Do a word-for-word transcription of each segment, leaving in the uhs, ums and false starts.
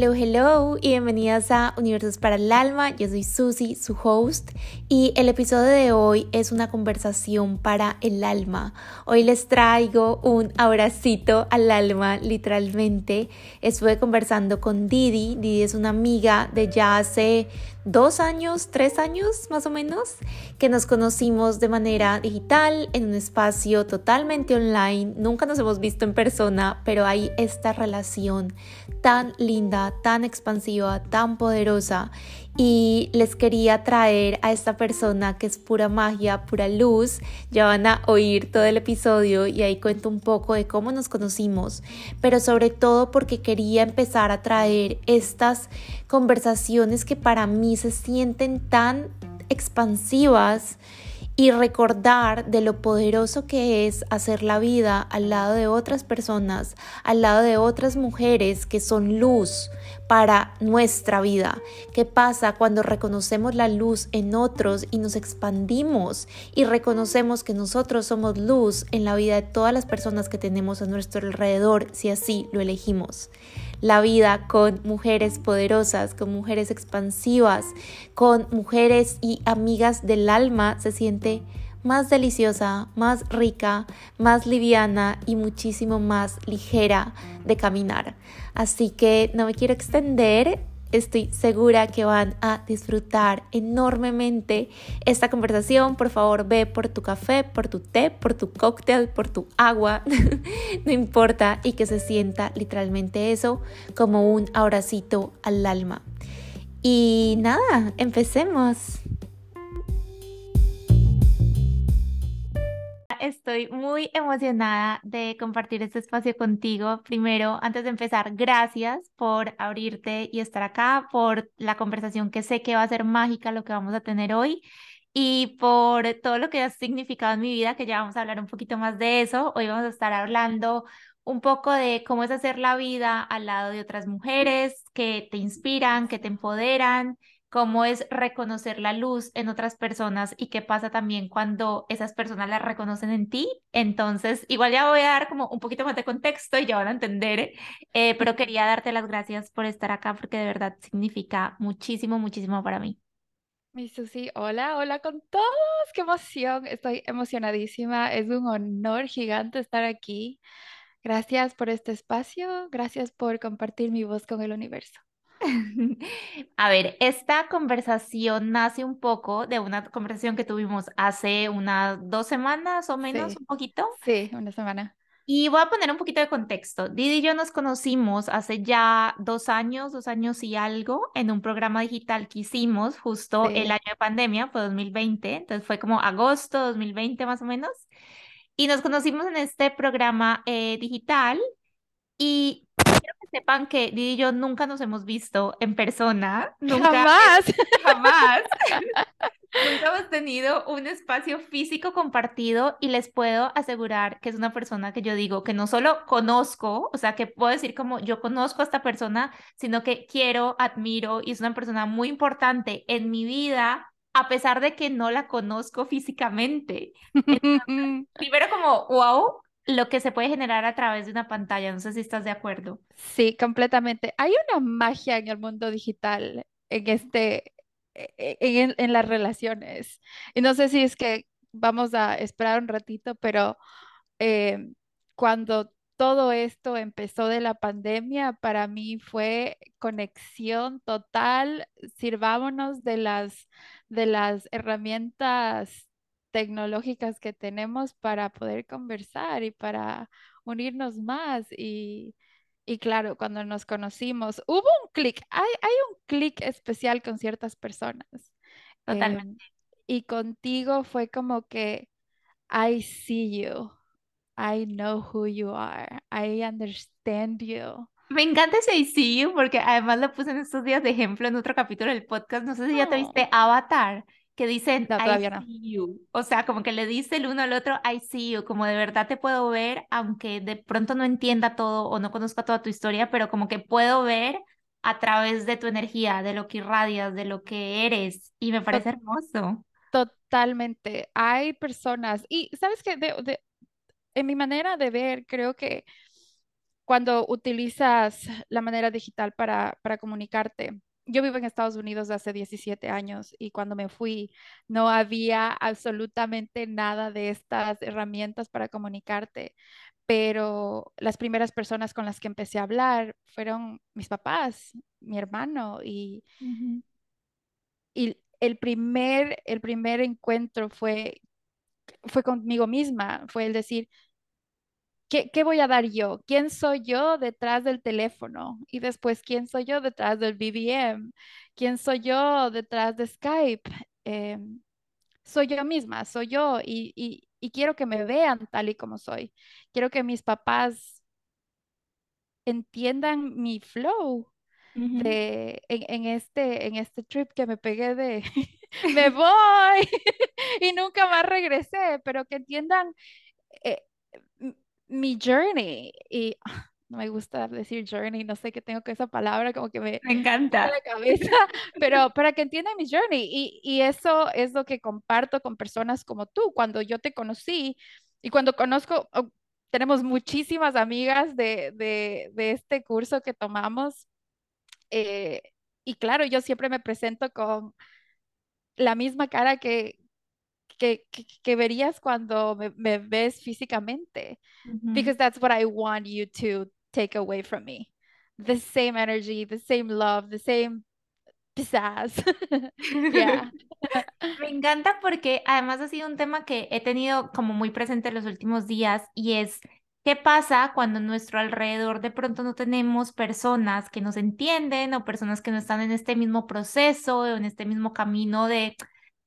Hello, hello y bienvenidas a Universos para el Alma. Yo soy Susi, su host, y el episodio de hoy es una conversación para el alma. Hoy les traigo un abracito al alma, literalmente. Estuve conversando con Didi. Didi es una amiga de ya hace dos años, tres años más o menos, que nos conocimos de manera digital, en un espacio totalmente online. Nunca nos hemos visto en persona, pero hay esta relación tan linda, tan expansiva, tan poderosa, y les quería traer a esta persona que es pura magia, pura luz. Ya van a oír todo el episodio y ahí cuento un poco de cómo nos conocimos, pero sobre todo porque quería empezar a traer estas conversaciones que para mí se sienten tan expansivas y recordar de lo poderoso que es hacer la vida al lado de otras personas, al lado de otras mujeres que son luz para nuestra vida. ¿Qué pasa cuando reconocemos la luz en otros y nos expandimos y reconocemos que nosotros somos luz en la vida de todas las personas que tenemos a nuestro alrededor, si así lo elegimos? La vida con mujeres poderosas, con mujeres expansivas, con mujeres y amigas del alma se siente más deliciosa, más rica, más liviana y muchísimo más ligera de caminar. Así que no me quiero extender. Estoy segura que van a disfrutar enormemente esta conversación. Por favor, ve por tu café, por tu té, por tu cóctel, por tu agua, no importa, y que se sienta literalmente eso, como un abracito al alma. Y nada, empecemos. Estoy muy emocionada de compartir este espacio contigo. Primero, antes de empezar, gracias por abrirte y estar acá, por la conversación que sé que va a ser mágica lo que vamos a tener hoy y por todo lo que has significado en mi vida, que ya vamos a hablar un poquito más de eso. Hoy vamos a estar hablando un poco de cómo es hacer la vida al lado de otras mujeres que te inspiran, que te empoderan, cómo es reconocer la luz en otras personas y qué pasa también cuando esas personas la reconocen en ti. Entonces, igual ya voy a dar como un poquito más de contexto y ya van a entender, eh, pero quería darte las gracias por estar acá porque de verdad significa muchísimo, muchísimo para mí. Mi Susi, hola, hola con todos, qué emoción, estoy emocionadísima, es un honor gigante estar aquí. Gracias por este espacio, gracias por compartir mi voz con el universo. A ver, esta conversación nace un poco de una conversación que tuvimos hace unas dos semanas o menos, sí, un poquito. Sí, una semana. Y voy a poner un poquito de contexto. Didi y yo nos conocimos hace ya dos años, dos años y algo, en un programa digital que hicimos justo sí. El año de pandemia, fue dos mil veinte, entonces fue como agosto dos mil veinte más o menos, y nos conocimos en este programa eh, digital y... sepan que Didi y yo nunca nos hemos visto en persona, nunca, jamás, jamás, nunca hemos tenido un espacio físico compartido y les puedo asegurar que es una persona que yo digo que no solo conozco, o sea que puedo decir como yo conozco a esta persona, sino que quiero, admiro y es una persona muy importante en mi vida, a pesar de que no la conozco físicamente. Entonces, primero como wow, lo que se puede generar a través de una pantalla. No sé si estás de acuerdo. Sí, completamente. Hay una magia en el mundo digital, en, este, en, en las relaciones. Y no sé si es que vamos a esperar un ratito, pero eh, cuando todo esto empezó de la pandemia, para mí fue conexión total. Sirvámonos de las, de las herramientas tecnológicas que tenemos para poder conversar y para unirnos más. Y, y claro, cuando nos conocimos, hubo un clic, hay, hay un clic especial con ciertas personas. Totalmente. Eh, y contigo fue como que, I see you, I know who you are, I understand you. Me encanta ese I see you porque además lo puse en estos días de ejemplo en otro capítulo del podcast, no sé si no. Ya te viste Avatar, que dicen, no, I no. see you, o sea, como que le dice el uno al otro, I see you, como de verdad te puedo ver, aunque de pronto no entienda todo o no conozca toda tu historia, pero como que puedo ver a través de tu energía, de lo que irradias, de lo que eres, y me parece Tot- hermoso. Totalmente, hay personas, y sabes que de, de, en mi manera de ver, creo que cuando utilizas la manera digital para, para comunicarte. Yo vivo en Estados Unidos hace diecisiete años y cuando me fui no había absolutamente nada de estas herramientas para comunicarte, pero las primeras personas con las que empecé a hablar fueron mis papás, mi hermano y, uh-huh. y el, primer, el primer encuentro fue, fue conmigo misma, fue el decir, ¿Qué, ¿qué voy a dar yo? ¿Quién soy yo detrás del teléfono? Y después, ¿quién soy yo detrás del B B M? ¿Quién soy yo detrás de Skype? Eh, soy yo misma, soy yo y, y, y quiero que me vean tal y como soy. Quiero que mis papás entiendan mi flow uh-huh. de, en, en, este, en este trip que me pegué de me voy y nunca más regresé, pero que entiendan... Eh, mi journey, y oh, no me gusta decir journey, no sé qué tengo con esa palabra, como que me, me encanta en la cabeza, pero para que entiendan mi journey, y, y eso es lo que comparto con personas como tú. Cuando yo te conocí, y cuando conozco, oh, tenemos muchísimas amigas de, de, de este curso que tomamos, eh, y claro, yo siempre me presento con la misma cara que Que, que, que verías cuando me, me ves físicamente. Mm-hmm. Because that's what I want you to take away from me. The same energy, the same love, the same pizzazz. Yeah. Me encanta porque además ha sido un tema que he tenido como muy presente en los últimos días, y es qué pasa cuando a nuestro alrededor de pronto no tenemos personas que nos entienden o personas que no están en este mismo proceso o en este mismo camino de...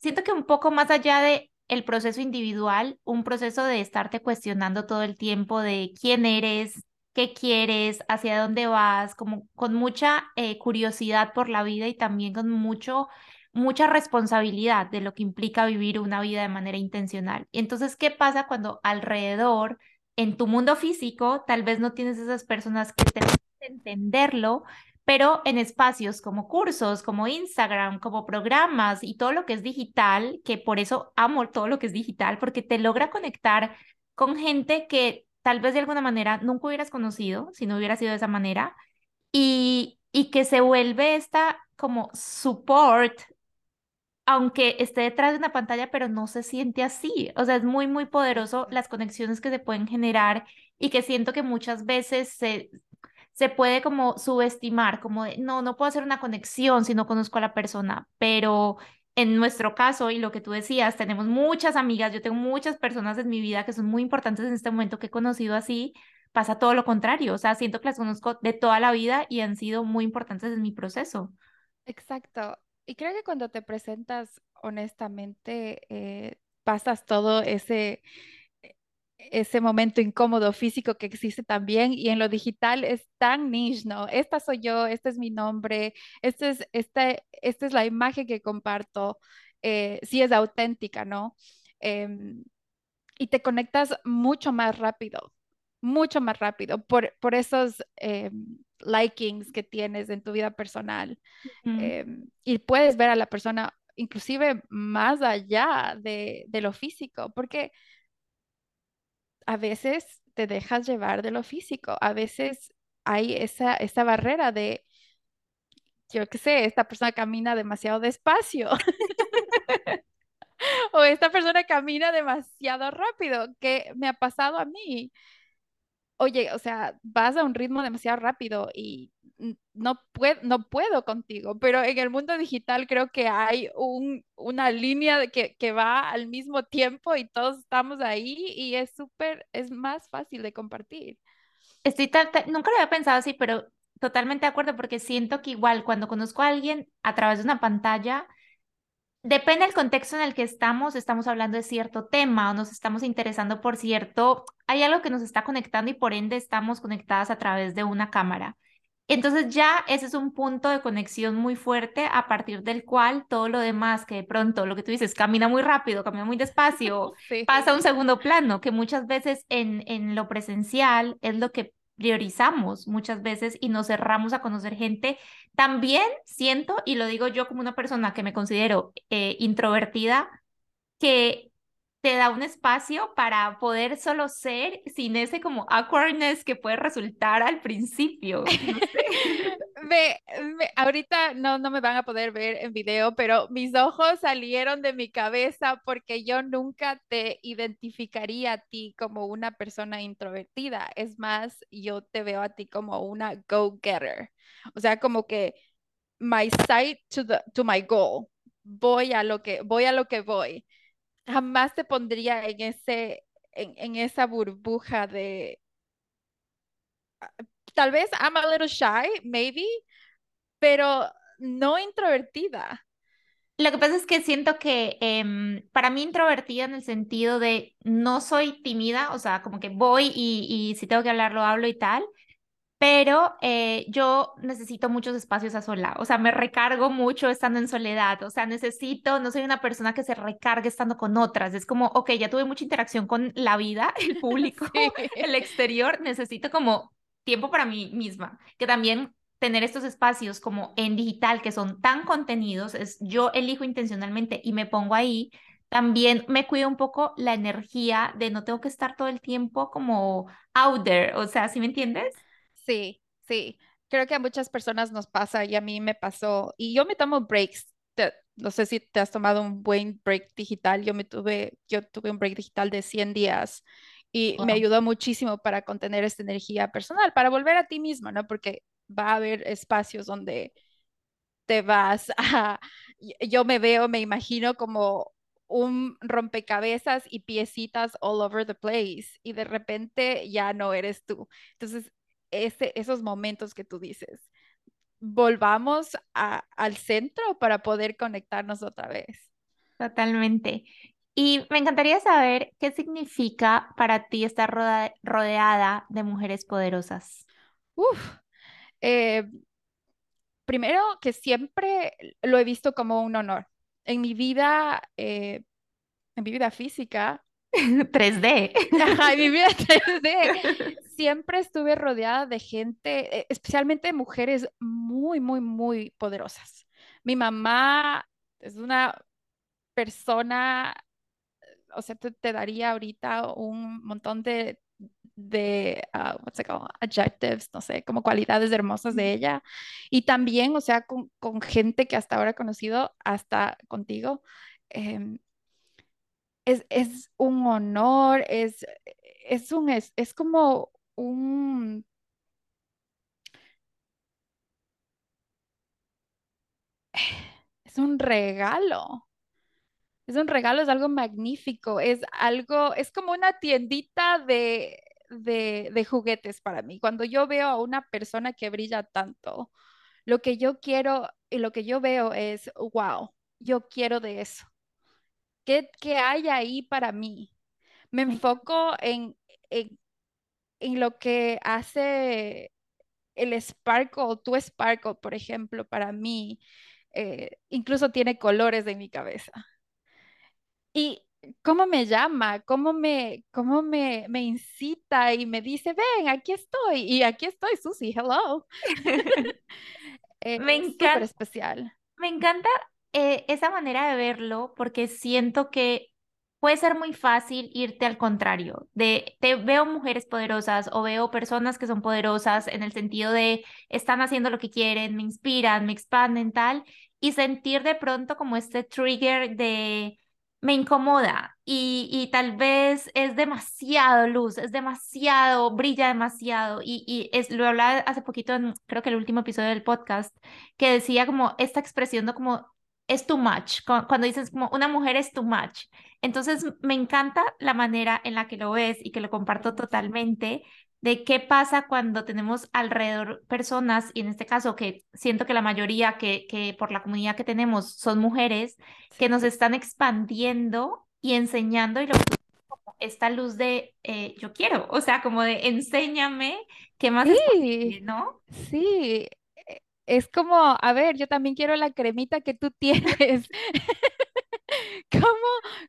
Siento que un poco más allá de el proceso individual, un proceso de estarte cuestionando todo el tiempo de quién eres, qué quieres, hacia dónde vas, como con mucha eh, curiosidad por la vida y también con mucho, mucha responsabilidad de lo que implica vivir una vida de manera intencional. Y entonces, ¿qué pasa cuando alrededor, en tu mundo físico, tal vez no tienes esas personas que te pueden entenderlo? Pero en espacios como cursos, como Instagram, como programas y todo lo que es digital, que por eso amo todo lo que es digital, porque te logra conectar con gente que tal vez de alguna manera nunca hubieras conocido si no hubiera sido de esa manera, y, y que se vuelve esta como support, aunque esté detrás de una pantalla, pero no se siente así. O sea, es muy, muy poderoso las conexiones que se pueden generar y que siento que muchas veces se... se puede como subestimar, como de, no, no puedo hacer una conexión si no conozco a la persona, pero en nuestro caso, y lo que tú decías, tenemos muchas amigas, yo tengo muchas personas en mi vida que son muy importantes en este momento que he conocido así, pasa todo lo contrario, o sea, siento que las conozco de toda la vida y han sido muy importantes en mi proceso. Exacto, y creo que cuando te presentas honestamente, eh, pasas todo ese... ese momento incómodo físico que existe también, y en lo digital es tan niche, ¿no? Esta soy yo, este es mi nombre, este es, esta, esta es la imagen que comparto, eh, si es auténtica, ¿no? Eh, y te conectas mucho más rápido, mucho más rápido por, por esos eh, likings que tienes en tu vida personal. Mm. Eh, y puedes ver a la persona inclusive más allá de, de lo físico, porque... a veces te dejas llevar de lo físico, a veces hay esa, esa barrera de, yo qué sé, esta persona camina demasiado despacio o esta persona camina demasiado rápido, que me ha pasado a mí. Oye, o sea, vas a un ritmo demasiado rápido y no, puedo, no puedo contigo, pero en el mundo digital creo que hay un, una línea que, que va al mismo tiempo y todos estamos ahí, y es súper, es más fácil de compartir. Estoy tal, tal, nunca lo había pensado así, pero totalmente de acuerdo, porque siento que igual cuando conozco a alguien a través de una pantalla... Depende del contexto en el que estamos, estamos hablando de cierto tema o nos estamos interesando por cierto, hay algo que nos está conectando y por ende estamos conectadas a través de una cámara. Entonces ya ese es un punto de conexión muy fuerte a partir del cual todo lo demás que de pronto, lo que tú dices, camina muy rápido, camina muy despacio, sí. Pasa a un segundo plano, que muchas veces en, en lo presencial es lo que priorizamos muchas veces y nos cerramos a conocer gente. También siento, y lo digo yo como una persona que me considero eh, introvertida, que te da un espacio para poder solo ser sin ese como awkwardness que puede resultar al principio. No sé. me, me, ahorita no, no me van a poder ver en video, pero mis ojos salieron de mi cabeza porque yo nunca te identificaría a ti como una persona introvertida. Es más, yo te veo a ti como una go-getter. O sea, como que my sight to, the, to my goal. Voy a lo que voy. A lo que voy. Jamás te pondría en ese, en, en esa burbuja de, tal vez I'm a little shy, maybe, pero no introvertida. Lo que pasa es que siento que eh, para mí introvertida en el sentido de no soy tímida, o sea, como que voy y, y si tengo que hablar lo hablo y tal, pero eh, yo necesito muchos espacios a sola, o sea, me recargo mucho estando en soledad, o sea, necesito, no soy una persona que se recargue estando con otras, es como, ok, ya tuve mucha interacción con la vida, el público, sí. El exterior, necesito como tiempo para mí misma, que también tener estos espacios como en digital que son tan contenidos, es, yo elijo intencionalmente y me pongo ahí, también me cuido un poco la energía de no tengo que estar todo el tiempo como out there, o sea, ¿sí me entiendes? Sí, sí. Creo que a muchas personas nos pasa y a mí me pasó. Y yo me tomo breaks. Te, no sé si te has tomado un buen break digital. Yo me tuve, yo tuve un break digital de cien días y wow. Me ayudó muchísimo para contener esta energía personal, para volver a ti misma, ¿no? Porque va a haber espacios donde te vas a... Yo me veo, me imagino como un rompecabezas y piecitas all over the place y de repente ya no eres tú. Entonces, Ese, esos momentos que tú dices, volvamos a, al centro para poder conectarnos otra vez. Totalmente. Y me encantaría saber qué significa para ti estar roda, rodeada de mujeres poderosas. Uf, eh, primero que siempre lo he visto como un honor. En mi vida, eh, en mi vida física, tres D. Ajá, mi vida tres D. Siempre estuve rodeada de gente, especialmente de mujeres muy, muy, muy poderosas. Mi mamá es una persona, o sea, te, te daría ahorita un montón de, de uh, what's it called? Adjectives, no sé, como cualidades hermosas de ella. Y también, o sea, con, con gente que hasta ahora he conocido, hasta contigo, eh, Es, es un honor, es, es, un, es, es como un... Es un regalo. Es un regalo, es algo magnífico. Es algo, es como una tiendita de, de, de juguetes para mí. Cuando yo veo a una persona que brilla tanto, lo que yo quiero y lo que yo veo es, wow, yo quiero de eso. ¿Qué, qué hay ahí para mí? Me enfoco en, en, en lo que hace el sparkle, tu sparkle, por ejemplo, para mí, eh, incluso tiene colores en mi cabeza. Y cómo me llama, cómo, me, cómo me, me incita y me dice, ven, aquí estoy, y aquí estoy, Susi, hello. eh, me encanta. Súper especial. Me encanta. Eh, esa manera de verlo, porque siento que puede ser muy fácil irte al contrario, de te veo mujeres poderosas o veo personas que son poderosas en el sentido de están haciendo lo que quieren, me inspiran, me expanden, tal, y sentir de pronto como este trigger de me incomoda y, y tal vez es demasiado luz, es demasiado, brilla demasiado y, y es, lo hablaba hace poquito en, creo que el último episodio del podcast, que decía como esta expresión de como es too much, cuando dices como una mujer es too much, entonces me encanta la manera en la que lo ves y que lo comparto totalmente, de qué pasa cuando tenemos alrededor personas, y en este caso que siento que la mayoría que, que por la comunidad que tenemos son mujeres, sí. Que nos están expandiendo y enseñando y lo que esta luz de eh, yo quiero, o sea, como de enséñame qué más sí. Es posible, ¿no? Sí, es como, a ver, yo también quiero la cremita que tú tienes. ¿Cómo,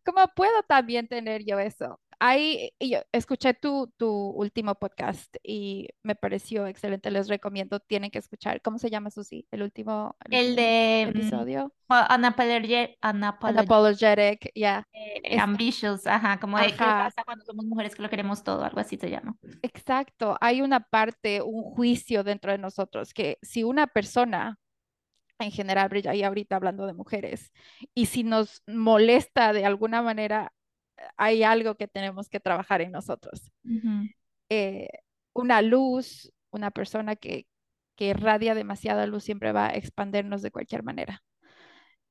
cómo puedo también tener yo eso? Ahí yo escuché tu, tu último podcast y me pareció excelente, les recomiendo, tienen que escuchar. ¿Cómo se llama, Susi? El último, el el de, episodio. Well, unapologetic, unapologetic, unapologetic yeah. Eh, ambitious, ajá, como de ajá. ¿Qué pasa cuando somos mujeres que lo queremos todo? Algo así se llama. Exacto, hay una parte, un juicio dentro de nosotros que si una persona... en general, y ahorita hablando de mujeres, y si nos molesta de alguna manera, hay algo que tenemos que trabajar en nosotros. Uh-huh. Eh, una luz, una persona que, que irradia demasiada luz siempre va a expandernos de cualquier manera.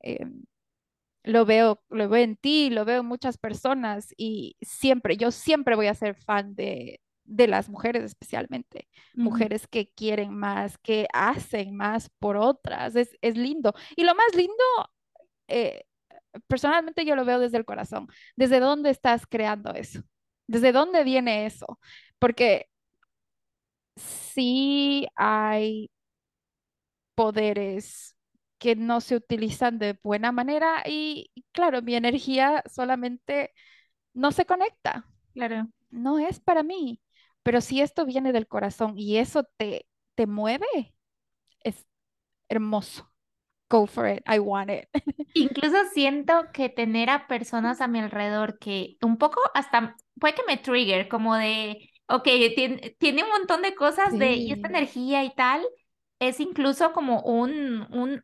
Eh, lo veo, lo veo en ti, lo veo en muchas personas, y siempre, yo siempre voy a ser fan de, de las mujeres especialmente, uh-huh. Mujeres que quieren más, que hacen más por otras, es, es lindo. Y lo más lindo, eh, personalmente yo lo veo desde el corazón, desde dónde estás creando eso, desde dónde viene eso, porque sí hay poderes que no se utilizan de buena manera y claro, mi energía solamente no se conecta. Claro. No es para mí. Pero si esto viene del corazón y eso te, te mueve, es hermoso. Go for it, I want it. Incluso siento que tener a personas a mi alrededor que un poco hasta, puede que me trigger, como de, ok, tiene, tiene un montón de cosas sí. de y esta energía y tal, es incluso como un... un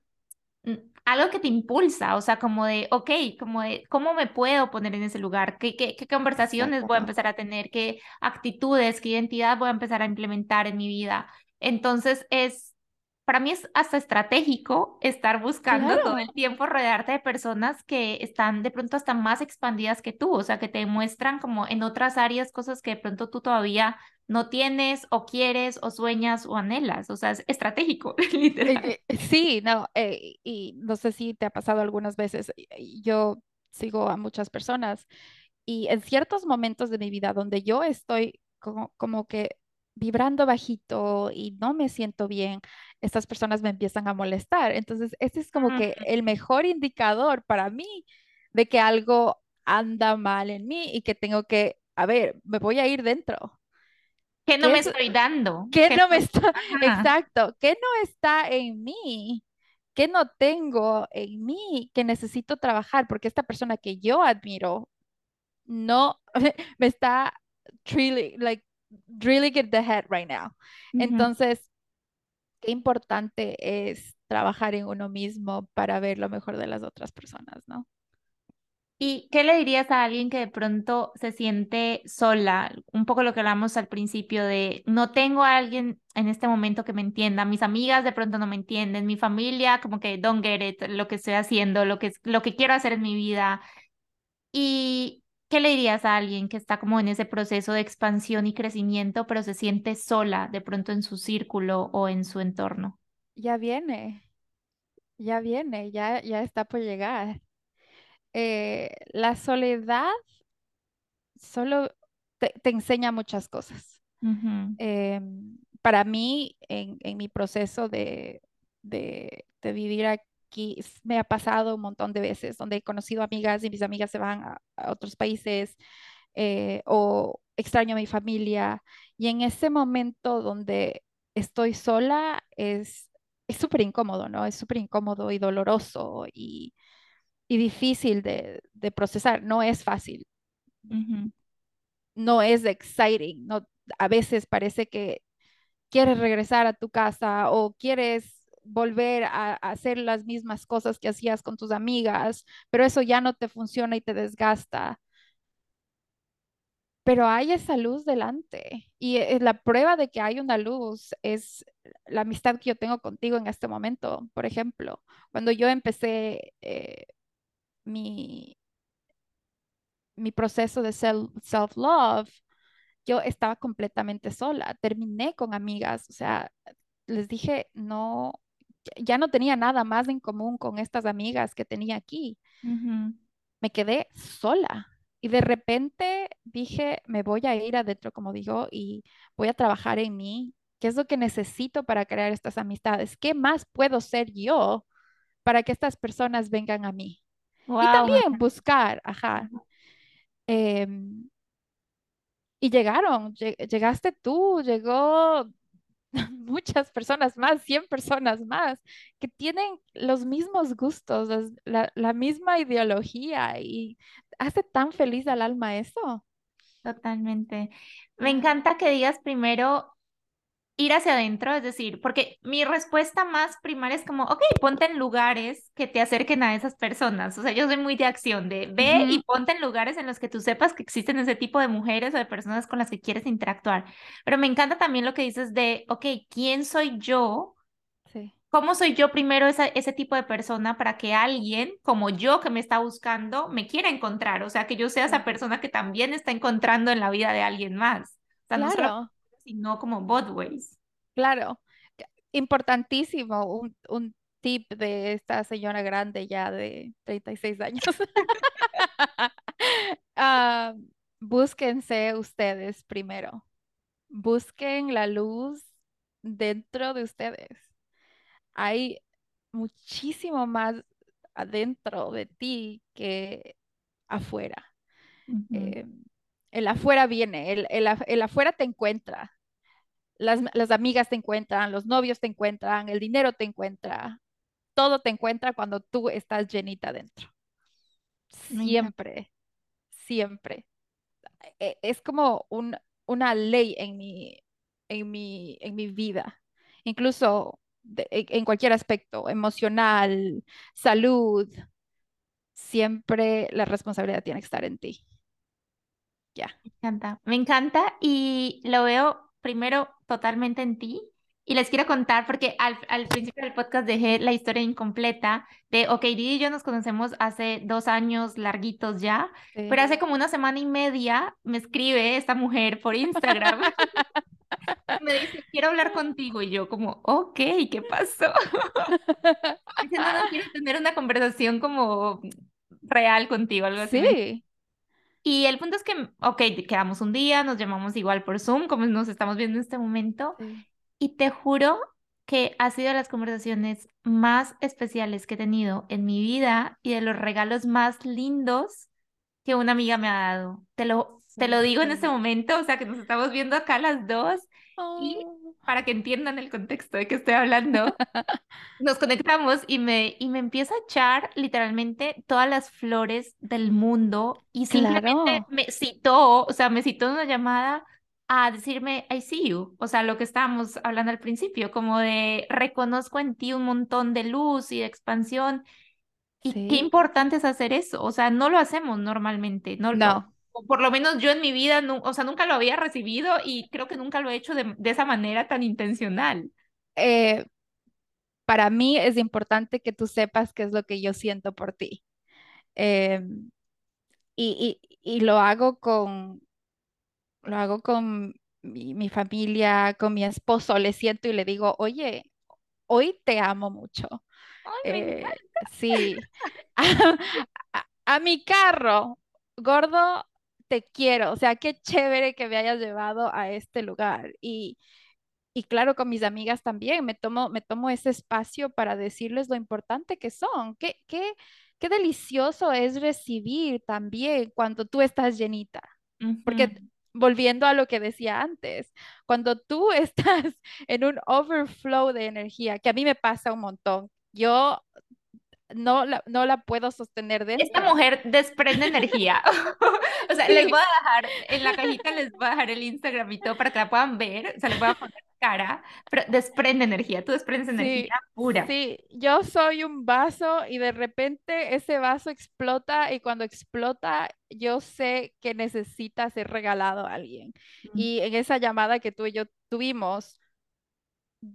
algo que te impulsa, o sea, como de, ok, como de, ¿cómo me puedo poner en ese lugar? ¿Qué, qué, qué conversaciones voy a empezar a tener? ¿Qué actitudes, qué identidad voy a empezar a implementar en mi vida? Entonces es, para mí es hasta estratégico estar buscando claro. todo el tiempo rodearte de personas que están de pronto hasta más expandidas que tú, o sea, que te muestran como en otras áreas cosas que de pronto tú todavía no tienes o quieres o sueñas o anhelas, o sea, es estratégico, literal. Sí, no, eh, y no sé si te ha pasado algunas veces, yo sigo a muchas personas y en ciertos momentos de mi vida donde yo estoy como, como que vibrando bajito y no me siento bien, estas personas me empiezan a molestar, entonces este es como uh-huh. que el mejor indicador para mí de que algo anda mal en mí y que tengo que, a ver, me voy a ir dentro. ¿Qué no ¿Qué me es, estoy dando? ¿Qué, ¿Qué no me está? Exacto. ¿Qué no está en mí? ¿Qué no tengo en mí que necesito trabajar? Porque esta persona que yo admiro no me está drilling, like, drilling in the head right now. Uh-huh. Entonces, qué importante es trabajar en uno mismo para ver lo mejor de las otras personas, ¿no? ¿Y qué le dirías a alguien que de pronto se siente sola? Un poco lo que hablamos al principio de no tengo a alguien en este momento que me entienda, mis amigas de pronto no me entienden, mi familia como que don't get it, lo que estoy haciendo, lo que, lo que quiero hacer en mi vida. ¿Y qué le dirías a alguien que está como en ese proceso de expansión y crecimiento, pero se siente sola de pronto en su círculo o en su entorno? Ya viene, ya viene, ya, ya está por llegar. Eh, la soledad solo te, te enseña muchas cosas. Uh-huh. Eh, para mí, en, en mi proceso de, de, de vivir aquí, me ha pasado un montón de veces donde he conocido amigas y mis amigas se van a, a otros países eh, o extraño a mi familia. Y en ese momento donde estoy sola es es súper incómodo, ¿no? Es súper incómodo y doloroso y... y difícil de, de procesar, no es fácil, uh-huh. no es exciting, no, a veces parece que quieres regresar a tu casa o quieres volver a, a hacer las mismas cosas que hacías con tus amigas, pero eso ya no te funciona y te desgasta. Pero hay esa luz delante y la prueba de que hay una luz es la amistad que yo tengo contigo en este momento, por ejemplo. Cuando yo empecé... Eh, Mi, mi proceso de self-love, yo estaba completamente sola, terminé con amigas, o sea, les dije, no, ya no tenía nada más en común con estas amigas que tenía aquí, uh-huh. me quedé sola y de repente dije, me voy a ir adentro, como digo, y voy a trabajar en mí, ¿qué es lo que necesito para crear estas amistades? ¿Qué más puedo ser yo para que estas personas vengan a mí? Wow. Y también buscar, ajá. Eh, Y llegaron, lleg- llegaste tú, llegó muchas personas más, cien personas más, que tienen los mismos gustos, las- la, la misma ideología y hace tan feliz al alma eso. Totalmente. Me encanta que digas primero ir hacia adentro, es decir, porque mi respuesta más primaria es como, ok, ponte en lugares que te acerquen a esas personas. O sea, yo soy muy de acción, de ve Ujú. y ponte en lugares en los que tú sepas que existen ese tipo de mujeres o de personas con las que quieres interactuar. Pero me encanta también lo que dices de, ok, ¿quién soy yo? Sí. ¿Cómo soy yo primero esa- ese tipo de persona para que alguien como yo que me está buscando me quiera encontrar? O sea, que yo sea esa Ujú. persona que también está encontrando en la vida de alguien más. O sea, no solo, Claro, sino como both ways. claro. Que- Importantísimo, un, un tip de esta señora grande ya de treinta y seis años. Ah, búsquense ustedes primero. Busquen la luz dentro de ustedes. Hay muchísimo más adentro de ti que afuera. Ujú. Eh, el afuera viene, el, el af- el afuera te encuentra. Las, las amigas te encuentran, los novios te encuentran, el dinero te encuentra. Todo te encuentra cuando tú estás llenita dentro. Me encanta. Siempre, siempre. e- Es como un- una ley en mi, en mi, en mi vida, incluso de- en en cualquier aspecto, emocional, salud, siempre la responsabilidad tiene que estar en ti. Ya. Me encanta, me encanta y lo veo primero totalmente en ti. Y les quiero contar, porque al, al principio del podcast dejé la historia incompleta de, ok, Didi y yo nos conocemos hace dos años larguitos ya, pero Sí. hace como una semana y media me escribe esta mujer por Instagram y me dice, quiero hablar contigo. Y yo como, ok, ¿qué pasó? Me dice, no, no, quiero tener una conversación como real contigo, algo así me. Sí, Y el punto es que, ok, quedamos un día, nos llamamos igual por Zoom, como nos estamos viendo en este momento, sí. y te juro que ha sido de las conversaciones más especiales que he tenido en mi vida y de los regalos más lindos que una amiga me ha dado. Te lo, te lo digo en este Sí. momento, o sea que nos estamos viendo acá las dos y Oh. para que entiendan el contexto de que estoy hablando. Nos conectamos y me, y me empieza a echar literalmente todas las flores del mundo y simplemente Claro, me citó, o sea, me citó en una llamada a decirme, I see you, o sea, lo que estábamos hablando al principio, como de reconozco en ti un montón de luz y de expansión y qué sí. importante es hacer eso, o sea, no lo hacemos normalmente, no, o, No, o por lo menos yo en mi vida, nu- o sea, nunca lo había recibido y creo que nunca lo he hecho de, de esa manera tan intencional. eh, para mí es importante que tú sepas qué es lo que yo siento por ti. Em, y, y y lo hago con, lo hago con mi, mi familia, con mi esposo, le siento y le digo, oye, hoy te amo mucho. Ay, me Eh, encanta. sí, a, a mi carro, gordo, te quiero. O sea, qué chévere que me hayas llevado a este lugar. Y, y claro, con mis amigas también, me tomo, me tomo ese espacio para decirles lo importante que son. Qué, qué, qué delicioso es recibir también cuando tú estás llenita. Ujú. Porque volviendo a lo que decía antes, cuando tú estás en un overflow de energía, que a mí me pasa un montón, yo no la, no la puedo sostener Esta dentro. mujer desprende energía. O sea, les voy Sí, a dejar en la cajita, les voy a dejar el Instagram y todo para que la puedan ver. O sea, les voy a poner cara, pero desprende energía. Tú desprendes energía sí, pura. sí, yo soy un vaso y de repente ese vaso explota y cuando explota yo sé que necesita ser regalado a alguien. Mm. Y en esa llamada que tú y yo tuvimos,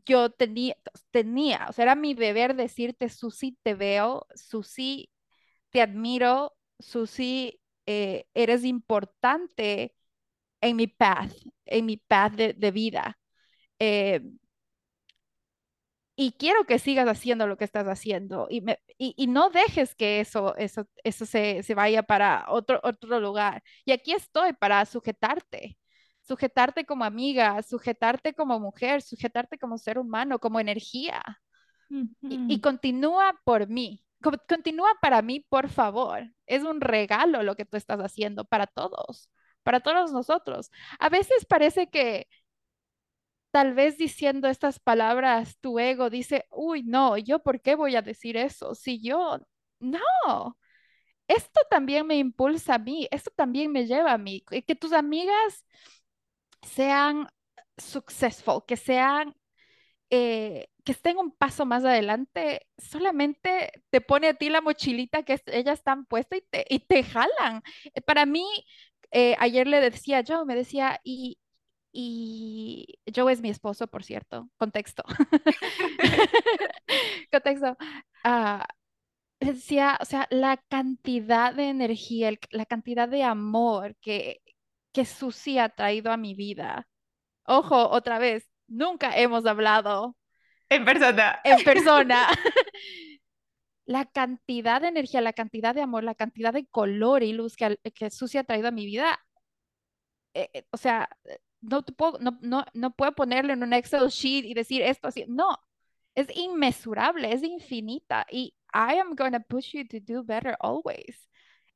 yo tenía, tenía, o sea, era mi deber decirte, Susi, te veo, Susi, te admiro, Susi, eh, eres importante en mi path, en mi path de, de vida. eh, y quiero que sigas haciendo lo que estás haciendo y, me- y, y no dejes que eso, eso, eso se, se vaya para otro, otro lugar. Y aquí estoy para sujetarte, sujetarte como amiga, sujetarte como mujer, sujetarte como ser humano, como energía. Y, y Ujú. continúa por mí. co- Continúa para mí, por favor. Es un regalo lo que tú estás haciendo para todos. para todos nosotros. A veces parece que tal vez diciendo estas palabras, tu ego dice, uy, no, ¿yo por qué voy a decir eso? Si yo, no, esto también me impulsa a mí, esto también me lleva a mí. Que tus amigas sean successful, que sean, eh, que estén un paso más adelante, solamente te pone a ti la mochilita que ellas están puesta y te, y te jalan. Para mí, eh, ayer le decía a Joe, me decía, y, y Joe es mi esposo, por cierto, contexto. contexto. Uh, le decía, o sea, la cantidad de energía, el, la cantidad de amor que, que Susi ha traído a mi vida. Ojo, otra vez, nunca hemos hablado en persona. En persona. La cantidad de energía, la cantidad de amor, la cantidad de color y luz que, que Susi ha traído a mi vida. Eh, eh, o sea, no, puedo, no, no, no puedo ponerle en un Excel sheet y decir esto así. No, es inmesurable, es infinita. Y I am going to push you to do better always.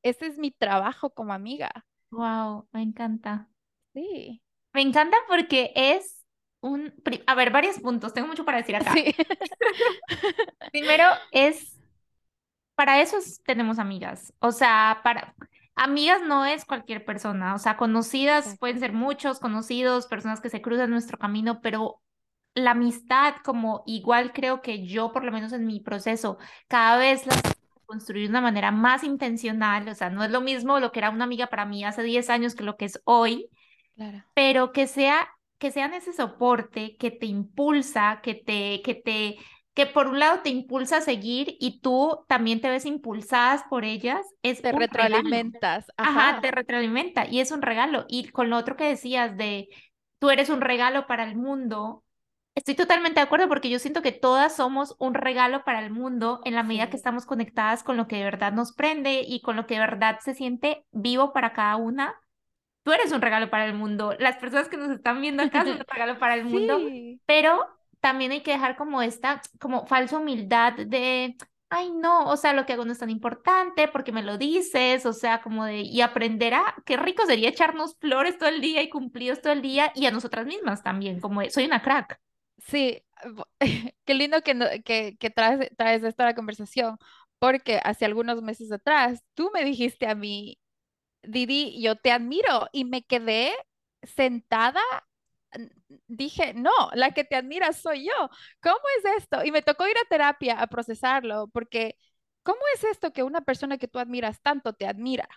Ese es mi trabajo como amiga. Wow, me encanta. Sí. Me encanta porque es... Un, a ver, varios puntos, tengo mucho para decir acá. Sí. Primero es, para eso tenemos amigas, o sea, para amigas no es cualquier persona, o sea, conocidas sí. Pueden ser muchos conocidos, personas que se cruzan nuestro camino, pero la amistad como igual creo que yo, por lo menos en mi proceso, cada vez las construí de una manera más intencional, o sea, no es lo mismo lo que era una amiga para mí hace diez años que lo que es hoy, claro. Pero que sea... que sean ese soporte que te impulsa, que te, que te, que por un lado te impulsa a seguir y tú también te ves impulsadas por ellas. Es te retroalimentas. Ajá. Ajá, te retroalimenta y es un regalo. Y con lo otro que decías de tú eres un regalo para el mundo, estoy totalmente de acuerdo porque yo siento que todas somos un regalo para el mundo en la medida que estamos conectadas con lo que de verdad nos prende y con lo que de verdad se siente vivo para cada una. Tú eres un regalo para el mundo, las personas que nos están viendo acá son un regalo para el mundo, sí. Pero también hay que dejar como esta, como falsa humildad de, ay no, o sea, lo que hago no es tan importante, porque me lo dices, o sea, como de, y aprender a, qué rico sería echarnos flores todo el día y cumplidos todo el día, y a nosotras mismas también, como de, soy una crack. Sí, qué lindo que, que, que traes, traes esto a la conversación, porque hace algunos meses atrás, tú me dijiste a mí, Didi, yo te admiro, y me quedé sentada, dije, no, la que te admira soy yo, ¿cómo es esto? Y me tocó ir a terapia a procesarlo, porque ¿cómo es esto que una persona que tú admiras tanto te admira?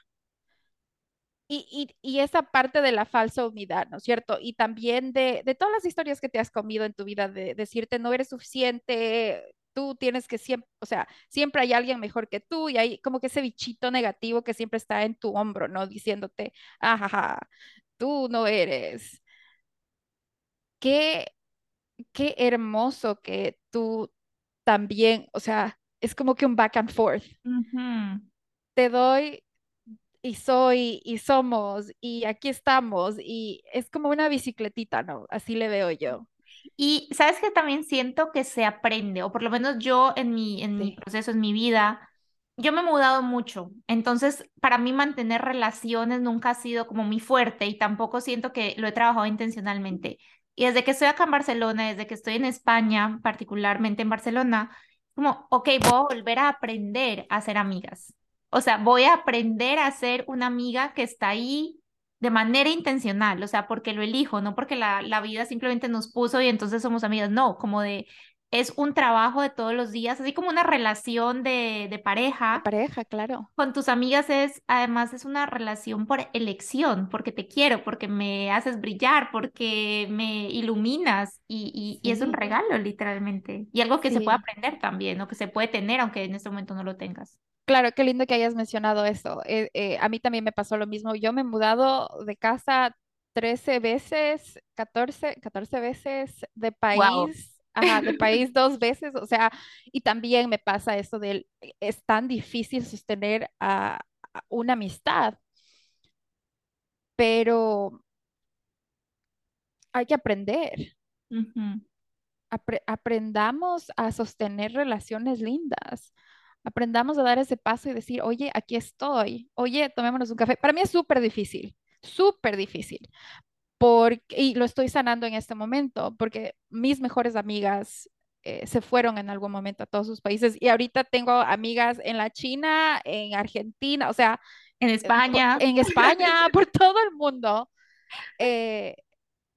Y, y, y esa parte de la falsa humildad, ¿no es cierto? Y también de, de todas las historias que te has comido en tu vida, de decirte no eres suficiente, tú tienes que siempre, o sea, siempre hay alguien mejor que tú y hay como que ese bichito negativo que siempre está en tu hombro, ¿no? Diciéndote, ajaja, tú no eres. Qué, qué hermoso que tú también, o sea, es como que un back and forth. Uh-huh. Te doy y soy y somos y aquí estamos y es como una bicicletita, ¿no? Así le veo yo. Y sabes que también siento que se aprende, o por lo menos yo en mi, en sí. mi proceso, en mi vida, yo me he mudado mucho, entonces para mí mantener relaciones nunca ha sido como muy fuerte y tampoco siento que lo he trabajado intencionalmente. Y desde que estoy acá en Barcelona, desde que estoy en España, particularmente en Barcelona, como, ok, voy a volver a aprender a ser amigas. O sea, voy a aprender a ser una amiga que está ahí, de manera intencional, o sea, porque lo elijo, no porque la, la vida simplemente nos puso y entonces somos amigas, no, como de, es un trabajo de todos los días, así como una relación de, de pareja. De pareja, claro. Con tus amigas es, además es una relación por elección, porque te quiero, porque me haces brillar, porque me iluminas y, y, sí. y es un regalo literalmente, y algo que sí. se puede aprender también, o que se puede tener, aunque en este momento no lo tengas. Claro, qué lindo que hayas mencionado eso. Eh, eh, a mí también me pasó lo mismo. Yo me he mudado de casa trece veces, catorce veces, de país, wow. ajá, de país dos veces. O sea, y también me pasa eso de, es tan difícil sostener a, a una amistad. Pero hay que aprender. Uh-huh. Apre- aprendamos a sostener relaciones lindas. Aprendamos a dar ese paso y decir, oye, aquí estoy, oye, tomémonos un café. Para mí es súper difícil, súper difícil. Porque, y lo estoy sanando en este momento, porque mis mejores amigas eh, se fueron en algún momento a todos sus países, y ahorita tengo amigas en la China, en Argentina, o sea, en España, en, en España, por todo el mundo. Eh,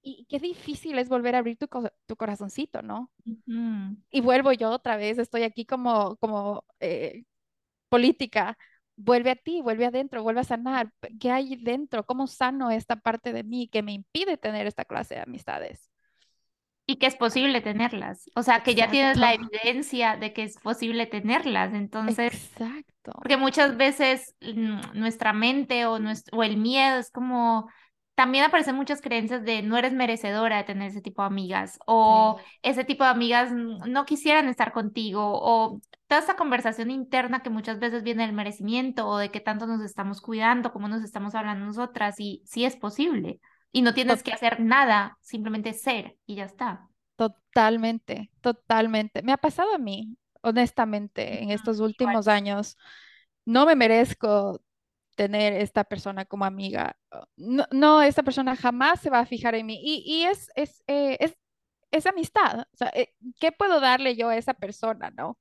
y qué difícil es volver a abrir tu, tu corazoncito, ¿no? Uh-huh. Y vuelvo yo otra vez, estoy aquí como, como eh, política. Vuelve a ti, vuelve adentro, vuelve a sanar. ¿Qué hay dentro? ¿Cómo sano esta parte de mí que me impide tener esta clase de amistades? Y que es posible tenerlas. O sea, que Exacto. ya tienes la evidencia de que es posible tenerlas. Entonces, Exacto. porque muchas veces nuestra mente o, nuestro, o el miedo es como... También aparecen muchas creencias de no eres merecedora de tener ese tipo de amigas, o sí. ese tipo de amigas no quisieran estar contigo, o toda esa conversación interna que muchas veces viene del merecimiento o de qué tanto nos estamos cuidando, cómo nos estamos hablando nosotras, y sí es posible. Y no tienes Total. que hacer nada, simplemente ser y ya está. Totalmente, totalmente. Me ha pasado a mí, honestamente, no, en estos últimos igual. años. No me merezco tener esta persona como amiga, no, no, esta persona jamás se va a fijar en mí, y, y es, es, eh, es, es amistad, o sea, eh, ¿qué puedo darle yo a esa persona, no?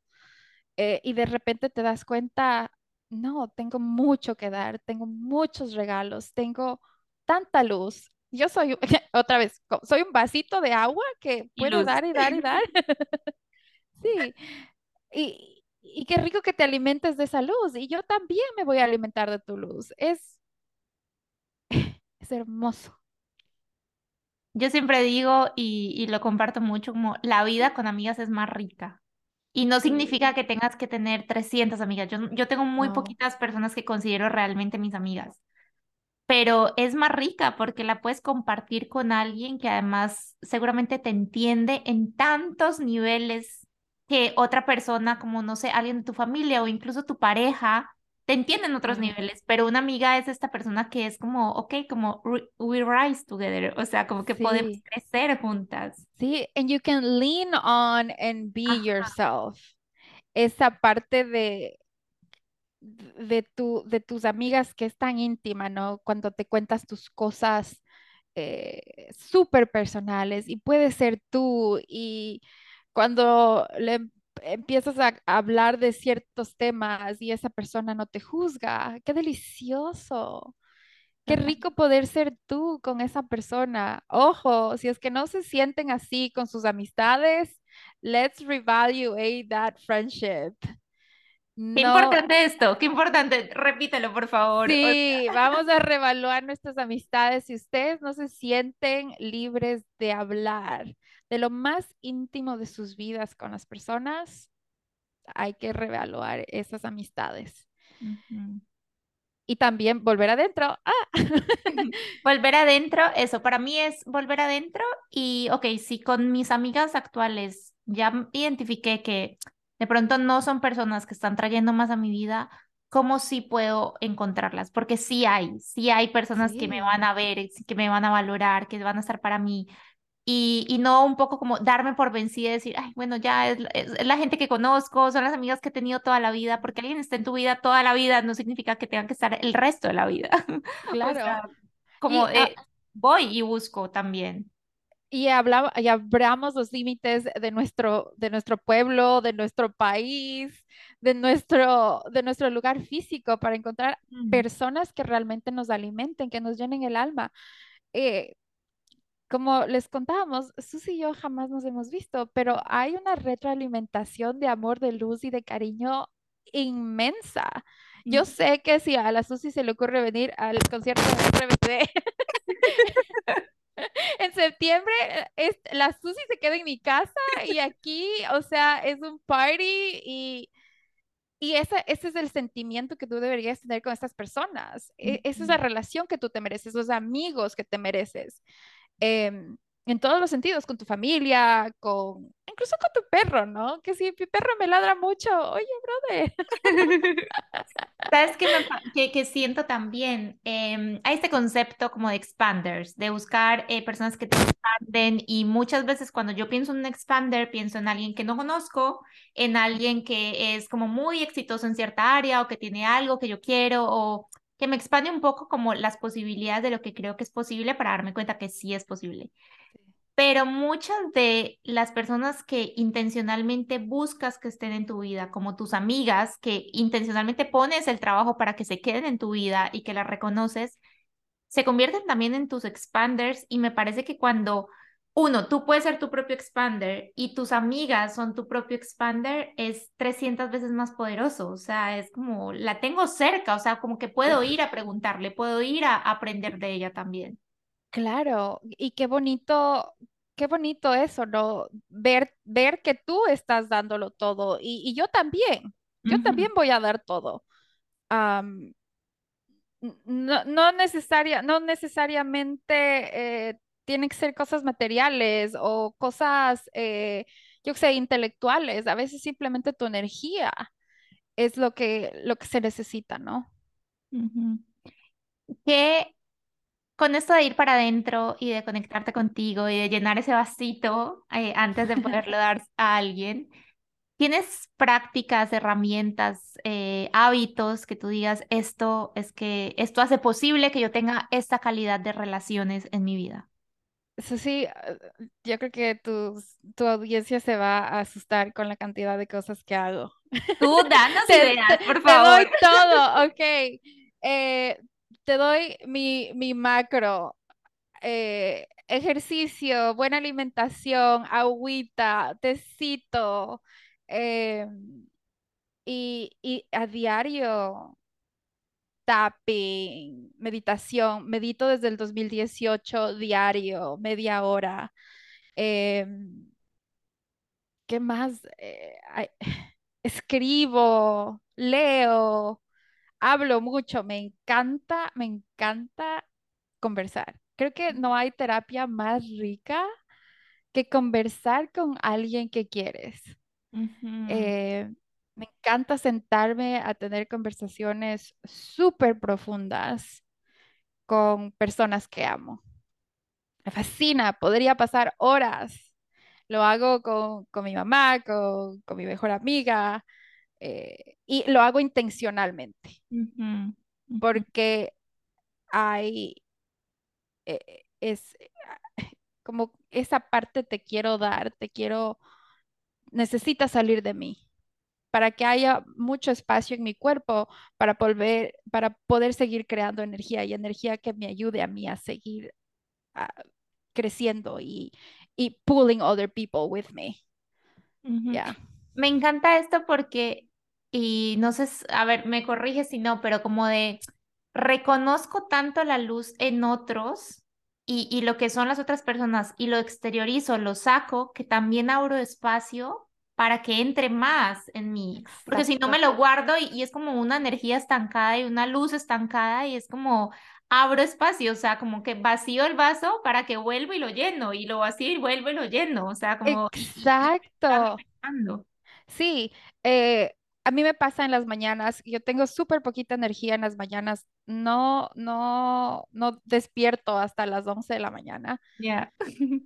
Eh, y de repente te das cuenta, no, tengo mucho que dar, tengo muchos regalos, tengo tanta luz, yo soy, otra vez, soy un vasito de agua que puedo y dar y dar y dar, sí, y Y qué rico que te alimentes de esa luz. Y yo también me voy a alimentar de tu luz. Es, es hermoso. Yo siempre digo, y, y lo comparto mucho, como la vida con amigas es más rica. Y no significa que tengas que tener trescientas amigas. Yo, yo tengo muy no. poquitas personas que considero realmente mis amigas. Pero es más rica porque la puedes compartir con alguien que además seguramente te entiende en tantos niveles que otra persona, como no sé, alguien de tu familia o incluso tu pareja, te entiende en otros mm. niveles, pero una amiga es esta persona que es como, ok, como re, we rise together, o sea, como que sí. podemos crecer juntas. Sí, and you can lean on and be Ajá. yourself. Esa parte de, de, tu, de tus amigas que es tan íntima, ¿no? Cuando te cuentas tus cosas eh, súper personales y puedes ser tú y... Cuando le empiezas a hablar de ciertos temas y esa persona no te juzga, ¡qué delicioso! ¡Qué rico poder ser tú con esa persona! Ojo, si es que no se sienten así con sus amistades, let's reevaluate that friendship. No. Qué importante esto, qué importante, repítelo por favor. Sí, o sea. Vamos a reevaluar nuestras amistades si ustedes no se sienten libres de hablar de lo más íntimo de sus vidas con las personas. Hay que reevaluar esas amistades. Uh-huh. Y también volver adentro. ¡Ah! Volver adentro, eso para mí es volver adentro. Y ok, si con mis amigas actuales ya identifiqué que de pronto no son personas que están trayendo más a mi vida, ¿cómo sí puedo encontrarlas? Porque sí hay, sí hay personas sí. que me van a ver, que me van a valorar, que van a estar para mí. Y, y no un poco como darme por vencida y decir, ay, bueno, ya es, es, es la gente que conozco, son las amigas que he tenido toda la vida, porque alguien está en tu vida toda la vida no significa que tengan que estar el resto de la vida. Claro. O sea, como y, eh, a... voy y busco también. Y, hablaba, y abramos los límites de nuestro, de nuestro pueblo, de nuestro país, de nuestro, de nuestro lugar físico para encontrar mm. personas que realmente nos alimenten, que nos llenen el alma. Eh, como les contábamos, Susi y yo jamás nos hemos visto, pero hay una retroalimentación de amor, de luz y de cariño inmensa. Mm. Yo sé que si a la Susi se le ocurre venir al concierto de B B M, en septiembre, es, la Susi se queda en mi casa y aquí, o sea, es un party y, y esa, ese es el sentimiento que tú deberías tener con estas personas. E, esa es la relación que tú te mereces, los amigos que te mereces. Eh, en todos los sentidos, con tu familia, con incluso con tu perro, ¿no? Que si mi perro me ladra mucho, oye, brother. ¿Sabes qué que, que siento también? Eh, hay este concepto como de expanders, de buscar eh, personas que te expanden, y muchas veces cuando yo pienso en un expander, pienso en alguien que no conozco, en alguien que es como muy exitoso en cierta área, o que tiene algo que yo quiero, o que me expande un poco como las posibilidades de lo que creo que es posible para darme cuenta que sí es posible. Pero muchas de las personas que intencionalmente buscas que estén en tu vida, como tus amigas, que intencionalmente pones el trabajo para que se queden en tu vida y que las reconoces, se convierten también en tus expanders. Y me parece que cuando, uno, tú puedes ser tu propio expander y tus amigas son tu propio expander, es trescientas veces más poderoso. O sea, es como, la tengo cerca, o sea, como que puedo ir a preguntarle, puedo ir a aprender de ella también. Claro, y qué bonito, qué bonito eso, ¿no? Ver, ver que tú estás dándolo todo y, y yo también, yo uh-huh. también voy a dar todo. Um, no, no, necesaria, no necesariamente eh, tienen que ser cosas materiales o cosas, eh, yo qué sé, intelectuales. A veces simplemente tu energía es lo que, lo que se necesita, ¿no? Uh-huh. ¿Qué? Con esto de ir para adentro y de conectarte contigo y de llenar ese vasito eh, antes de poderlo dar a alguien, ¿tienes prácticas, herramientas, eh, hábitos que tú digas esto es que esto hace posible que yo tenga esta calidad de relaciones en mi vida? Susi, yo creo que tu, tu audiencia se va a asustar con la cantidad de cosas que hago. Tú danos ideas, por favor. Te doy todo, ok. Eh, Te doy mi, mi macro, eh, ejercicio, buena alimentación, agüita, tecito, eh, y, y a diario, tapping, meditación. Medito desde el dos mil dieciocho, diario, media hora. Eh, ¿qué más? Eh, ay, escribo, leo. Hablo mucho, me encanta, me encanta conversar. Creo que no hay terapia más rica que conversar con alguien que quieres. Uh-huh. Eh, me encanta sentarme a tener conversaciones súper profundas con personas que amo. Me fascina, podría pasar horas. Lo hago con, con mi mamá, con, con mi mejor amiga. Eh, y lo hago intencionalmente, uh-huh. porque hay, eh, es como esa parte te quiero dar, te quiero, necesita salir de mí, para que haya mucho espacio en mi cuerpo para, volver, para poder seguir creando energía, y energía que me ayude a mí a seguir uh, creciendo y, y pulling other people with me. Uh-huh. Yeah. Me encanta esto porque, y no sé, a ver, me corrige si no, pero como de reconozco tanto la luz en otros y, y lo que son las otras personas y lo exteriorizo, lo saco, que también abro espacio para que entre más en mí. Exacto. Porque si no me lo guardo y, y es como una energía estancada y una luz estancada y es como abro espacio, o sea, como que vacío el vaso para que vuelva y lo lleno, y lo vacío y vuelvo y lo lleno, o sea, como... Exacto. Sí, eh, a mí me pasa en las mañanas, yo tengo súper poquita energía en las mañanas, no, no, no despierto hasta las once de la mañana, yeah.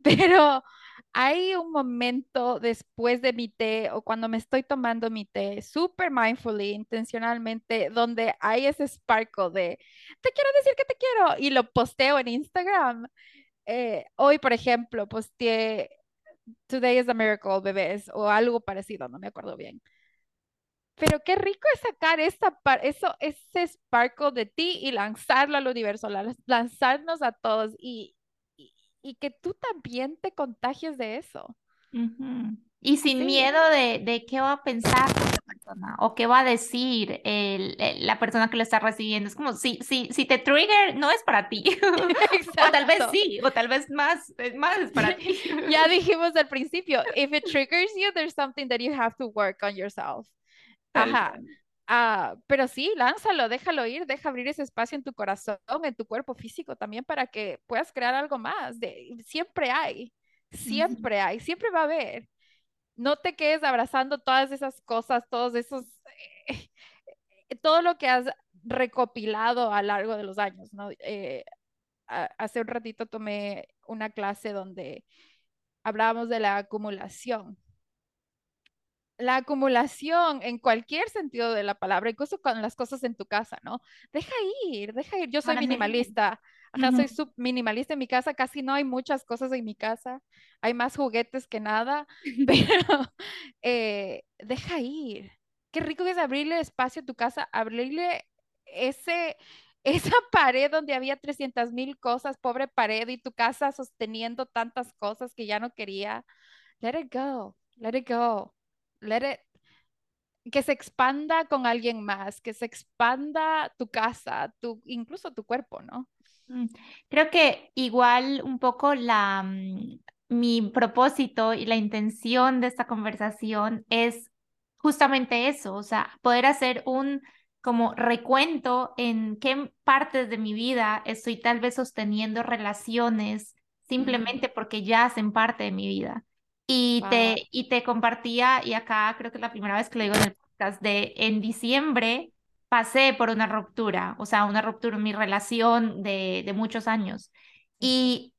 pero hay un momento después de mi té o cuando me estoy tomando mi té, súper mindfully, intencionalmente, donde hay ese sparkle de, te quiero decir que te quiero, y lo posteo en Instagram. Eh, hoy, por ejemplo, posteé Today is a miracle, bebés, o algo parecido, no me acuerdo bien. Pero qué rico es sacar esa par- eso, ese sparkle de ti y lanzarlo al universo, lanzarnos a todos y, y, y que tú también te contagies de eso. Uh-huh. Y sin sí. miedo de, de qué va a pensar la persona o qué va a decir el, el, la persona que lo está recibiendo. Es como si, si, si te trigger, no es para ti. O tal vez sí, o tal vez más, más es para ti. Ya dijimos al principio, if it triggers you, there's something that you have to work on yourself. Ajá. Uh, pero sí, lánzalo, déjalo ir, deja abrir ese espacio en tu corazón, en tu cuerpo físico también para que puedas crear algo más. De, siempre hay, siempre hay, siempre va a haber. No te quedes abrazando todas esas cosas, todos esos, eh, eh, todo lo que has recopilado a lo largo de los años, ¿no? Eh, a, hace un ratito tomé una clase donde hablábamos de la acumulación la acumulación en cualquier sentido de la palabra, incluso con las cosas en tu casa, ¿no? Deja ir, deja ir. Yo soy minimalista. Ajá, soy subminimalista en mi casa, casi no hay muchas cosas en mi casa, hay más juguetes que nada, pero eh, deja ir. Qué rico que es abrirle espacio a tu casa, abrirle ese, esa pared donde había trescientas mil cosas, pobre pared, y tu casa sosteniendo tantas cosas que ya no quería. Let it go, let it go, let it que se expanda con alguien más, que se expanda tu casa, tu, incluso tu cuerpo, ¿no? Creo que igual un poco la, mi propósito y la intención de esta conversación es justamente eso, o sea, poder hacer un como recuento en qué partes de mi vida estoy tal vez sosteniendo relaciones simplemente porque ya hacen parte de mi vida. Y, wow. te, y te compartía, y acá creo que es la primera vez que lo digo en el podcast, de en diciembre pasé por una ruptura, o sea, una ruptura en mi relación de, de muchos años. Y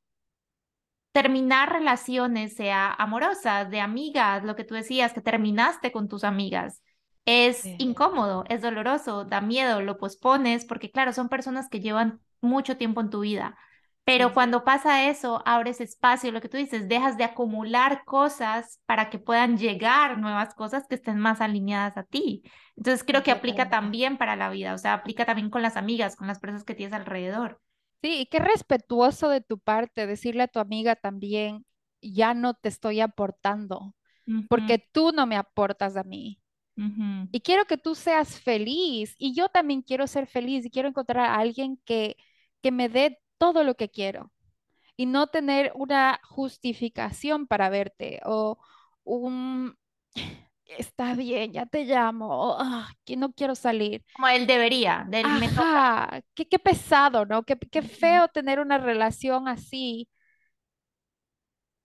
terminar relaciones, sea amorosas, de amigas, lo que tú decías, que terminaste con tus amigas, es sí. incómodo, es doloroso, da miedo, lo pospones, porque claro, son personas que llevan mucho tiempo en tu vida. Pero sí. cuando pasa eso, abres espacio, lo que tú dices, dejas de acumular cosas para que puedan llegar nuevas cosas que estén más alineadas a ti. Entonces creo que aplica también para la vida, o sea, aplica también con las amigas, con las personas que tienes alrededor. Sí, y qué respetuoso de tu parte decirle a tu amiga también, ya no te estoy aportando, uh-huh. porque tú no me aportas a mí. Uh-huh. Y quiero que tú seas feliz, y yo también quiero ser feliz, y quiero encontrar a alguien que, que me dé todo lo que quiero, y no tener una justificación para verte, o un... está bien, ya te llamo, oh, que no quiero salir. Como él debería, del me toca. Qué, qué pesado, ¿no? Qué, qué feo tener una relación así.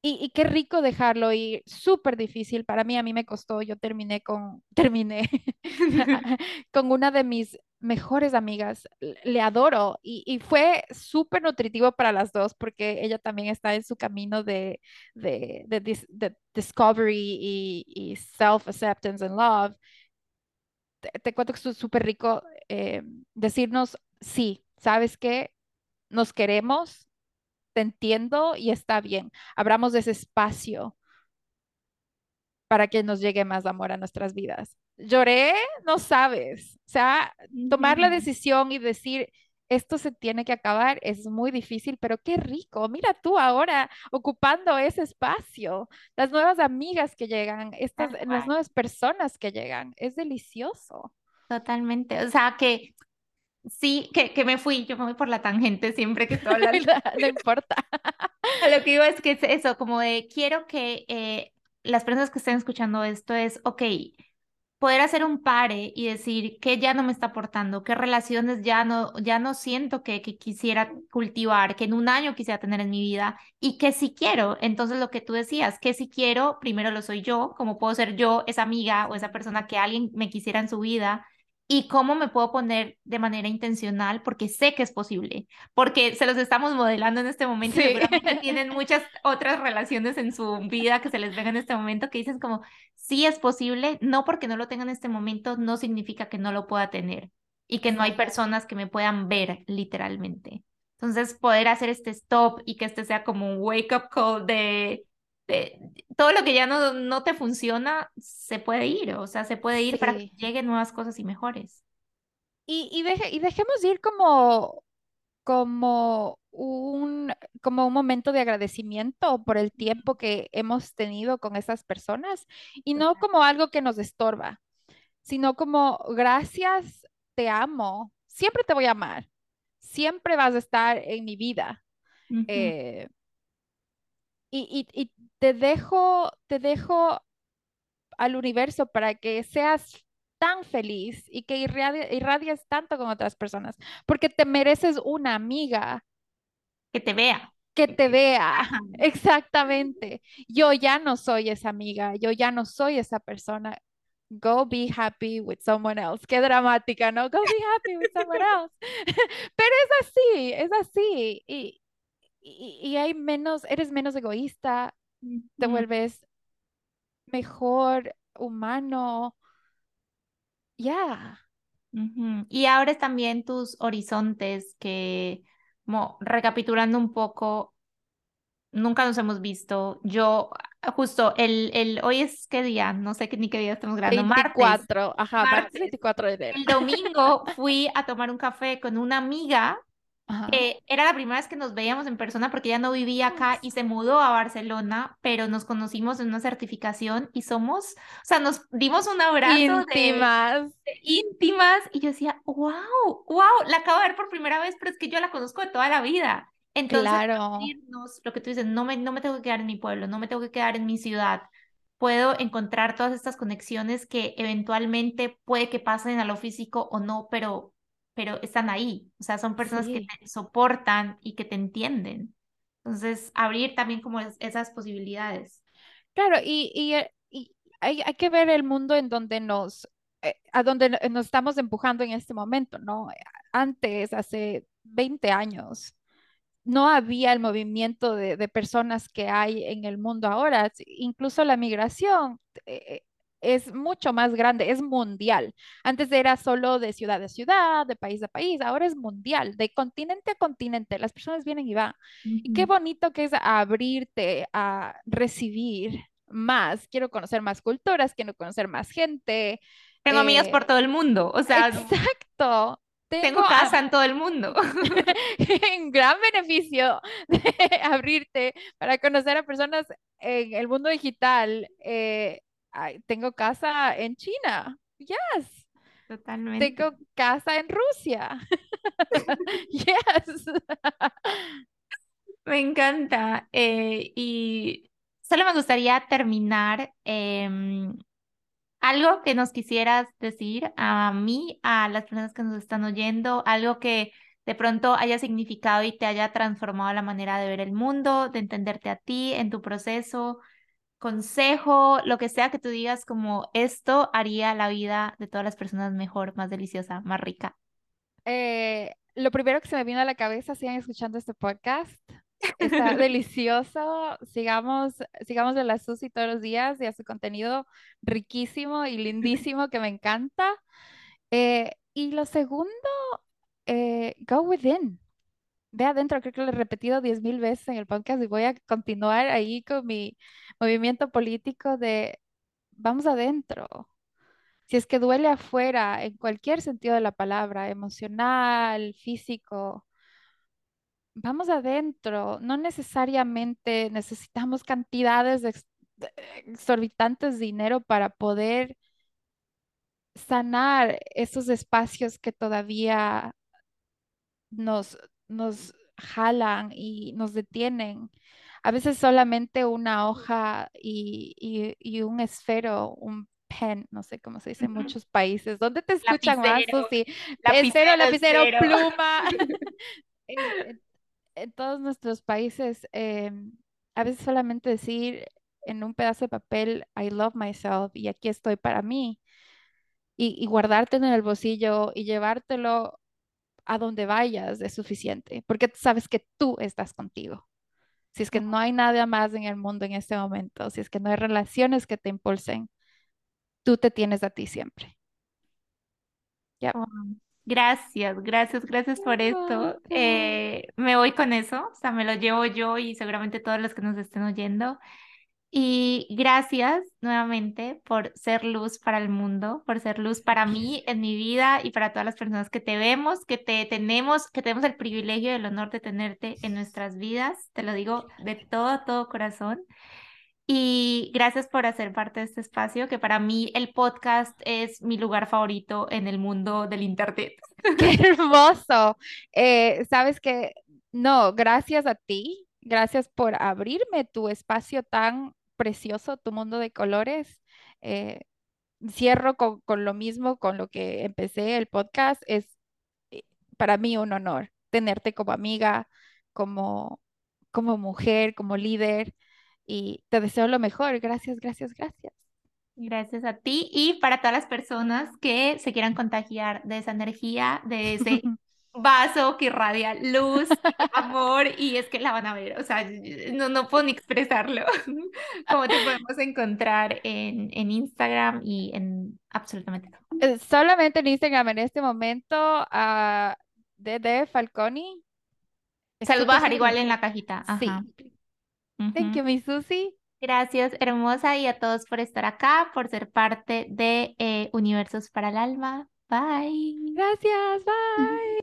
Y, y qué rico dejarlo ir, súper difícil. Para mí, a mí me costó, yo terminé con, terminé con una de mis mejores amigas, le adoro, y, y fue súper nutritivo para las dos, porque ella también está en su camino de, de, de, dis, de discovery y, y self-acceptance and love. Te, te cuento que es súper rico eh, decirnos, sí, ¿sabes qué? Nos queremos, te entiendo y está bien. Abramos ese espacio para que nos llegue más amor a nuestras vidas. Lloré, no sabes. O sea, tomar la decisión y decir, esto se tiene que acabar, es muy difícil, pero qué rico. Mira tú ahora ocupando ese espacio, las nuevas amigas que llegan, estas, las nuevas personas que llegan. Es delicioso. Totalmente. O sea, que sí, que, que me fui, yo me voy por la tangente siempre que estoy hablando. No, no importa. Lo que digo es que es eso, como de quiero que eh, las personas que estén escuchando esto es, ok, poder hacer un pare y decir qué ya no me está aportando, qué relaciones ya no, ya no siento que, que quisiera cultivar, que en un año quisiera tener en mi vida, y que si quiero, entonces lo que tú decías, que si quiero, primero lo soy yo, como puedo ser yo esa amiga o esa persona que alguien me quisiera en su vida, y cómo me puedo poner de manera intencional, porque sé que es posible, porque se los estamos modelando en este momento, sí. Seguramente tienen muchas otras relaciones en su vida que se les ven en este momento, que dicen como, sí es posible, no porque no lo tenga en este momento, no significa que no lo pueda tener, y que no hay personas que me puedan ver, literalmente. Entonces, poder hacer este stop, y que este sea como un wake-up call de... De, todo lo que ya no, no te funciona se puede ir, o sea, se puede ir sí. para que lleguen nuevas cosas y mejores. Y, y, deje, y dejemos ir como, como, un, como un momento de agradecimiento por el tiempo que hemos tenido con esas personas, y no como algo que nos estorba, sino como gracias, te amo, siempre te voy a amar, siempre vas a estar en mi vida. Uh-huh. eh, Y, y, y te dejo, te dejo al universo para que seas tan feliz y que irradies, irradies tanto con otras personas, porque te mereces una amiga que te vea. Que te vea, ajá. Exactamente. Yo ya no soy esa amiga, yo ya no soy esa persona. Go be happy with someone else. Qué dramática, ¿no? Go be happy with someone else. Pero es así, es así. Y, Y, y hay menos, eres menos egoísta, te mm. vuelves mejor humano. Ya. Ujú. Y abres también tus horizontes que, como recapitulando un poco, nunca nos hemos visto. Yo, justo, el, el, hoy es qué día, no sé qué- ni qué día estamos grabando, martes. veinticuatro, ajá, martes Martes. veinticuatro de enero. El domingo fui a tomar un café con una amiga Ajá. que era la primera vez que nos veíamos en persona porque ella no vivía acá y se mudó a Barcelona, pero nos conocimos en una certificación y somos, o sea, nos dimos un abrazo de, Íntimas. de íntimas y yo decía, wow, wow, la acabo de ver por primera vez, pero es que yo la conozco de toda la vida. Entonces, Claro. abrirnos, lo que tú dices, no me, no me tengo que quedar en mi pueblo, no me tengo que quedar en mi ciudad. Puedo encontrar todas estas conexiones que eventualmente puede que pasen a lo físico o no, pero, pero están ahí. O sea, son personas que Sí. te soportan y que te entienden. Entonces, abrir también como es- esas posibilidades. Claro, y, y, eh, y hay, hay que ver el mundo en donde nos, eh, a donde no- nos estamos empujando en este momento, ¿no? Eh, Antes, hace veinte años, no había el movimiento de, de personas que hay en el mundo ahora. Si- Incluso la migración eh, es mucho más grande, es mundial. Antes era solo de ciudad a ciudad, de país a país, ahora es mundial, de continente a continente. Las personas vienen y van. Y qué Ujú. bonito que es abrirte a recibir más. Quiero conocer más culturas, quiero conocer más gente. Tengo amigas eh, por todo el mundo, o sea, Exacto. Tengo tengo casa am- en todo el mundo. un gran beneficio de abrirte para conocer a personas en el mundo digital. Eh, ay, tengo casa en China. Yes. Totalmente. Tengo casa en Rusia. Yes. Me encanta. Eh, y solo me gustaría terminar em, algo que nos quisieras decir a mí, a las personas que nos están oyendo, algo que de pronto haya significado y te haya transformado la manera de ver el mundo, de entenderte a ti, en tu proceso, consejo, lo que sea que tú digas, como esto haría la vida de todas las personas mejor, más deliciosa, más rica. Eh, lo primero que se me vino a la cabeza, sigan escuchando este podcast. Está delicioso. Sigamos, sigamos a la Susi todos los días y a su contenido riquísimo y lindísimo que me encanta. Eh, y lo segundo, eh, go within. Ve adentro, creo que lo he repetido diez mil veces en el podcast y voy a continuar ahí con mi movimiento político de vamos adentro. Si es que duele afuera, en cualquier sentido de la palabra, emocional, físico, vamos adentro. No necesariamente necesitamos cantidades de ex- de- exorbitantes de dinero para poder sanar esos espacios que todavía nos, nos jalan y nos detienen. A veces solamente una hoja y, y- y un esfero, un pen, no sé cómo se dice en muchos países. ¿Dónde te escuchan más, Lapicero, Susi? Esfero, lapicero, lapicero, esfero. pluma. En, en- en todos nuestros países, em, a veces solamente decir en un pedazo de papel, I love myself y aquí estoy para mí, y, y guardártelo en el bolsillo y llevártelo a donde vayas es suficiente, porque tú sabes que tú estás contigo. Si es que no hay nada más en el mundo en este momento, si es que no hay relaciones que te impulsen, tú te tienes a ti siempre. Yep. Oh, gracias, gracias, gracias por esto. Welcome. Eh, me voy con eso, o sea, me lo llevo yo y seguramente todos los que nos estén oyendo. Y gracias nuevamente por ser luz para el mundo, por ser luz para mí, en mi vida y para todas las personas que te vemos, que te tenemos, que tenemos el privilegio y el honor de tenerte en nuestras vidas. Te lo digo de todo, todo corazón. Y gracias por hacer parte de este espacio, que para mí el podcast es mi lugar favorito en el mundo del internet. Qué hermoso. Eh, sabes que, no, gracias a ti, gracias por abrirme tu espacio tan precioso, tu mundo de colores. Eh, Cierro con, con lo mismo, con lo que empecé el podcast. Es eh, para mí un honor tenerte como amiga, como, como mujer, como líder, y te deseo lo mejor. Gracias, gracias, gracias. Gracias a ti y para todas las personas que se quieran contagiar de esa energía, de ese vaso que irradia luz, amor, y es que la van a ver, o sea, no, no puedo ni expresarlo. Como te podemos encontrar en, en Instagram y en absolutamente todo. Solamente en Instagram en este momento, a uh, Didi Falconí. Se los voy a dejar igual en la cajita. Ajá. Sí. Uh-huh. Thank you, mi Susi. Gracias, hermosa, y a todos por estar acá, por ser parte de eh, Universos para el Alma. Bye. Gracias, bye.